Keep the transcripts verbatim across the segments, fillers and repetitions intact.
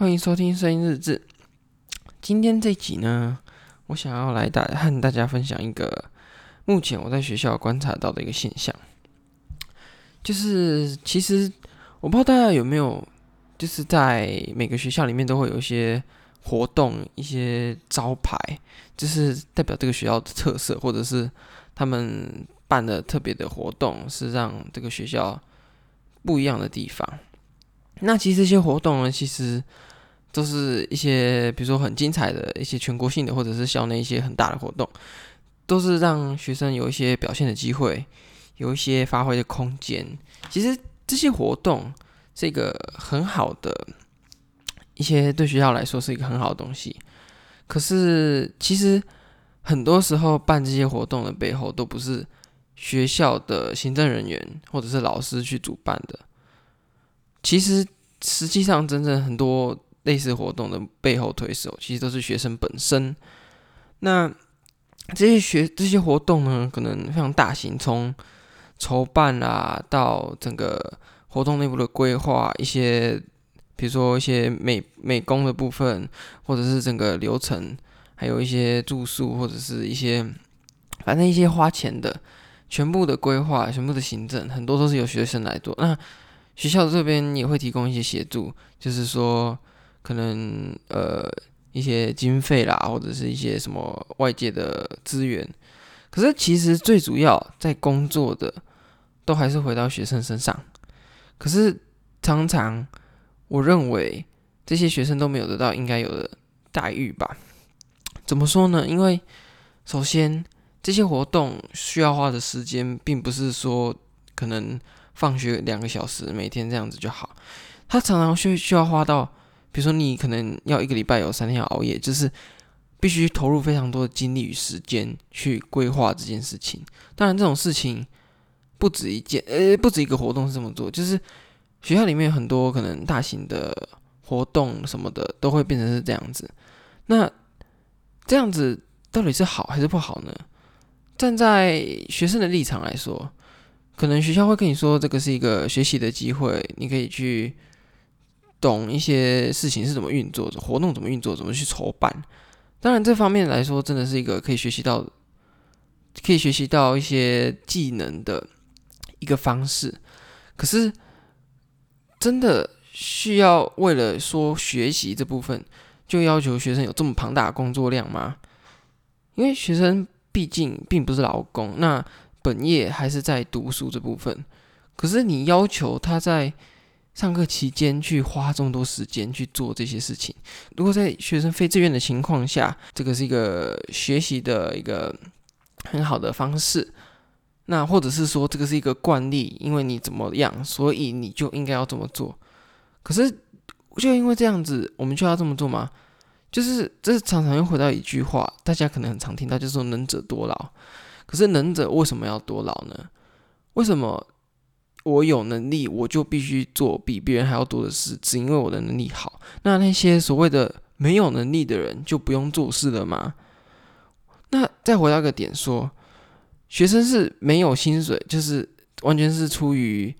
欢迎收听声音日志。今天这集呢，我想要来大和大家分享一个目前我在学校观察到的一个现象，就是其实我不知道大家有没有，就是在每个学校里面都会有一些活动、一些招牌，就是代表这个学校的特色，或者是他们办的特别的活动，是让这个学校不一样的地方。那其实这些活动呢，其实都是一些比如说很精彩的一些全国性的，或者是校内一些很大的活动，都是让学生有一些表现的机会，有一些发挥的空间。其实这些活动是一个很好的一些对学校来说是一个很好的东西。可是其实很多时候办这些活动的背后都不是学校的行政人员或者是老师去主办的。其实实际上真正很多类似活动的背后推手其实都是学生本身。那这些学这些活动呢，可能非常大型，从筹办啊到整个活动内部的规划，一些比如说一些美美工的部分，或者是整个流程，还有一些住宿，或者是一些反正一些花钱的，全部的规划，全部的行政，很多都是由学生来做。那学校这边也会提供一些协助，就是说可能呃一些经费啦，或者是一些什么外界的资源。可是其实最主要在工作的都还是回到学生身上。可是常常我认为这些学生都没有得到应该有的待遇吧。怎么说呢？因为首先这些活动需要花的时间并不是说可能放学两个小时每天这样子就好，他常常需要花到，比如说你可能要一个礼拜有三天要熬夜，就是必须投入非常多的精力与时间去规划这件事情。当然这种事情不止一件，呃，不止一个活动是这么做，就是学校里面有很多可能大型的活动什么的都会变成是这样子。那这样子到底是好还是不好呢？站在学生的立场来说，可能学校会跟你说这个是一个学习的机会，你可以去懂一些事情是怎么运作，活动怎么运作，怎么去筹办。当然这方面来说真的是一个可以学习到可以学习到一些技能的一个方式。可是真的需要为了说学习这部分就要求学生有这么庞大的工作量吗？因为学生毕竟并不是劳工，那本业还是在读书这部分，可是你要求他在上课期间去花这么多时间去做这些事情，如果在学生非自愿的情况下，这个是一个学习的一个很好的方式，那或者是说这个是一个惯例，因为你怎么样，所以你就应该要这么做。可是就因为这样子，我们就要这么做吗？就是这常常又回到一句话，大家可能很常听到，就是说能者多劳。可是能者为什么要多劳呢？为什么我有能力我就必须做比别人还要多的事，只因为我的能力好？那那些所谓的没有能力的人就不用做事了吗？那再回到一个点说，学生是没有薪水，就是完全是出于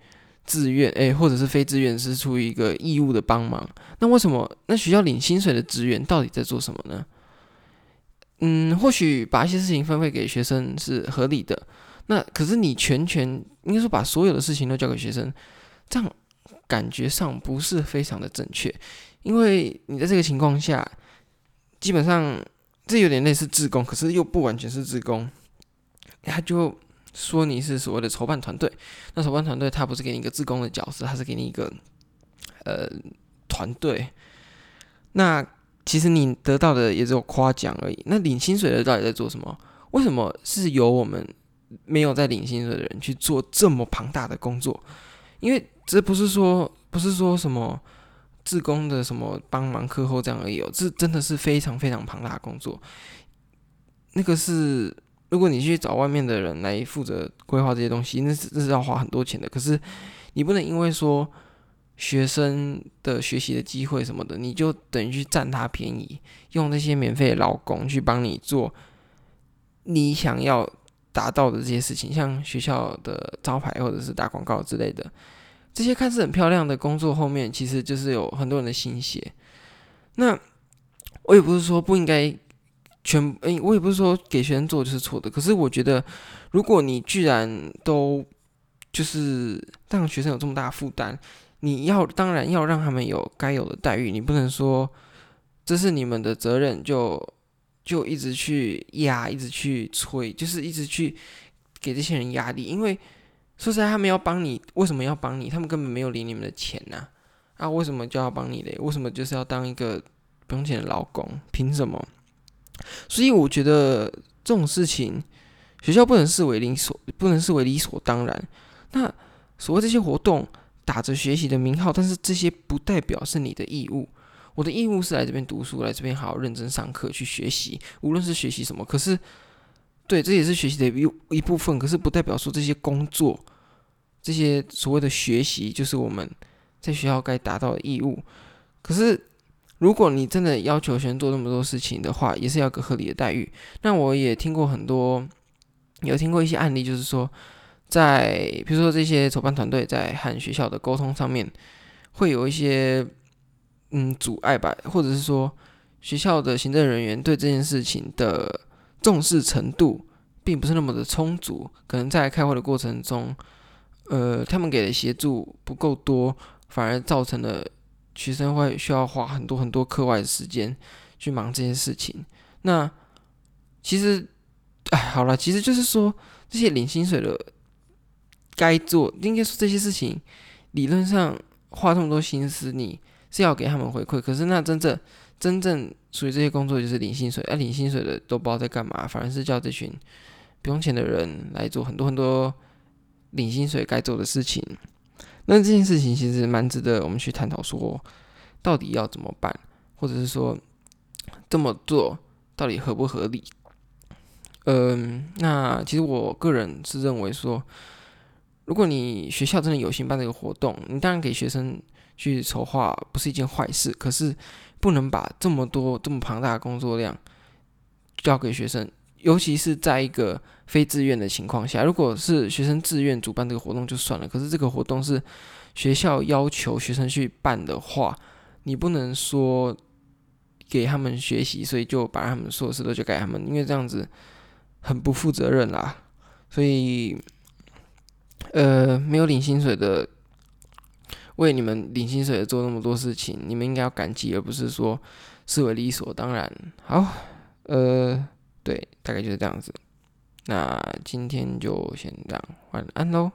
自愿，欸、或者是非自愿，是出于一个义务的帮忙。那为什么那学校领薪水的职员到底在做什么呢？嗯，或许把一些事情分配给学生是合理的，那可是你全权应该说把所有的事情都交给学生，这样感觉上不是非常的正确。因为你在这个情况下，基本上这有点类似志工，可是又不完全是志工，他就说你是所谓的筹办团队。那筹办团队他不是给你一个志工的角色，他是给你一个呃团队。那其实你得到的也只有夸奖而已。那领薪水的到底在做什么？为什么是由我们没有在领薪水的人去做这么庞大的工作？因为这不是说不是说什么志工的什么帮忙课后这样而已，哦，这真的是非常非常庞大的工作。那个是如果你去找外面的人来负责规划这些东西，那 是, 那是要花很多钱的。可是你不能因为说学生的学习的机会什么的，你就等于去占他便宜，用那些免费的劳工去帮你做你想要达到的这些事情，像学校的招牌或者是打广告之类的，这些看似很漂亮的工作后面其实就是有很多人的心血。那我也不是说不应该全，哎、欸，我也不是说给学生做就是错的，可是我觉得，如果你居然都就是让学生有这么大的负担，你要当然要让他们有该有的待遇，你不能说这是你们的责任就就一直去压，一直去催，就是一直去给这些人压力，因为说实在，他们要帮你，为什么要帮你？他们根本没有领你们的钱呐、啊，啊，为什么就要帮你嘞？为什么就是要当一个不用钱的劳工？凭什么？所以我觉得这种事情，学校不能视为理所，不能视为理所当然。那所谓这些活动打着学习的名号，但是这些不代表是你的义务。我的义务是来这边读书，来这边好好认真上课去学习，无论是学习什么。可是，对，这也是学习的一一部分。可是不代表说这些工作，这些所谓的学习，就是我们在学校该达到的义务。可是，如果你真的要求学生做那么多事情的话，也是要有个合理的待遇。那我也听过很多，有听过一些案例，就是说，在比如说这些筹办团队在和学校的沟通上面，会有一些嗯阻碍吧，或者是说学校的行政人员对这件事情的重视程度并不是那么的充足，可能在开会的过程中，呃，他们给的协助不够多，反而造成了学生会需要花很多很多课外的时间去忙这些事情。那其实，哎，好啦，其实就是说这些领薪水的该做，应该说这些事情，理论上花这么多心思，你是要给他们回馈。可是那真正真正属于这些工作就是领薪水，哎、啊，领薪水的都不知道在干嘛，反而是叫这群不用钱的人来做很多很多领薪水该做的事情。那这件事情其实蛮值得我们去探讨，说到底要怎么办，或者是说这么做到底合不合理？嗯，那其实我个人是认为说，如果你学校真的有心办这个活动，你当然给学生去筹划不是一件坏事，可是不能把这么多这么庞大的工作量交给学生，尤其是在一个非自愿的情况下。如果是学生自愿主办这个活动就算了，可是这个活动是学校要求学生去办的话，你不能说给他们学习，所以就把他们所有事都就给他们，因为这样子很不负责任啦。所以，呃，没有领薪水的，为你们领薪水的做那么多事情，你们应该要感激，而不是说视为理所当然。好，呃。对，大概就是这样子。那今天就先这样，晚安喽。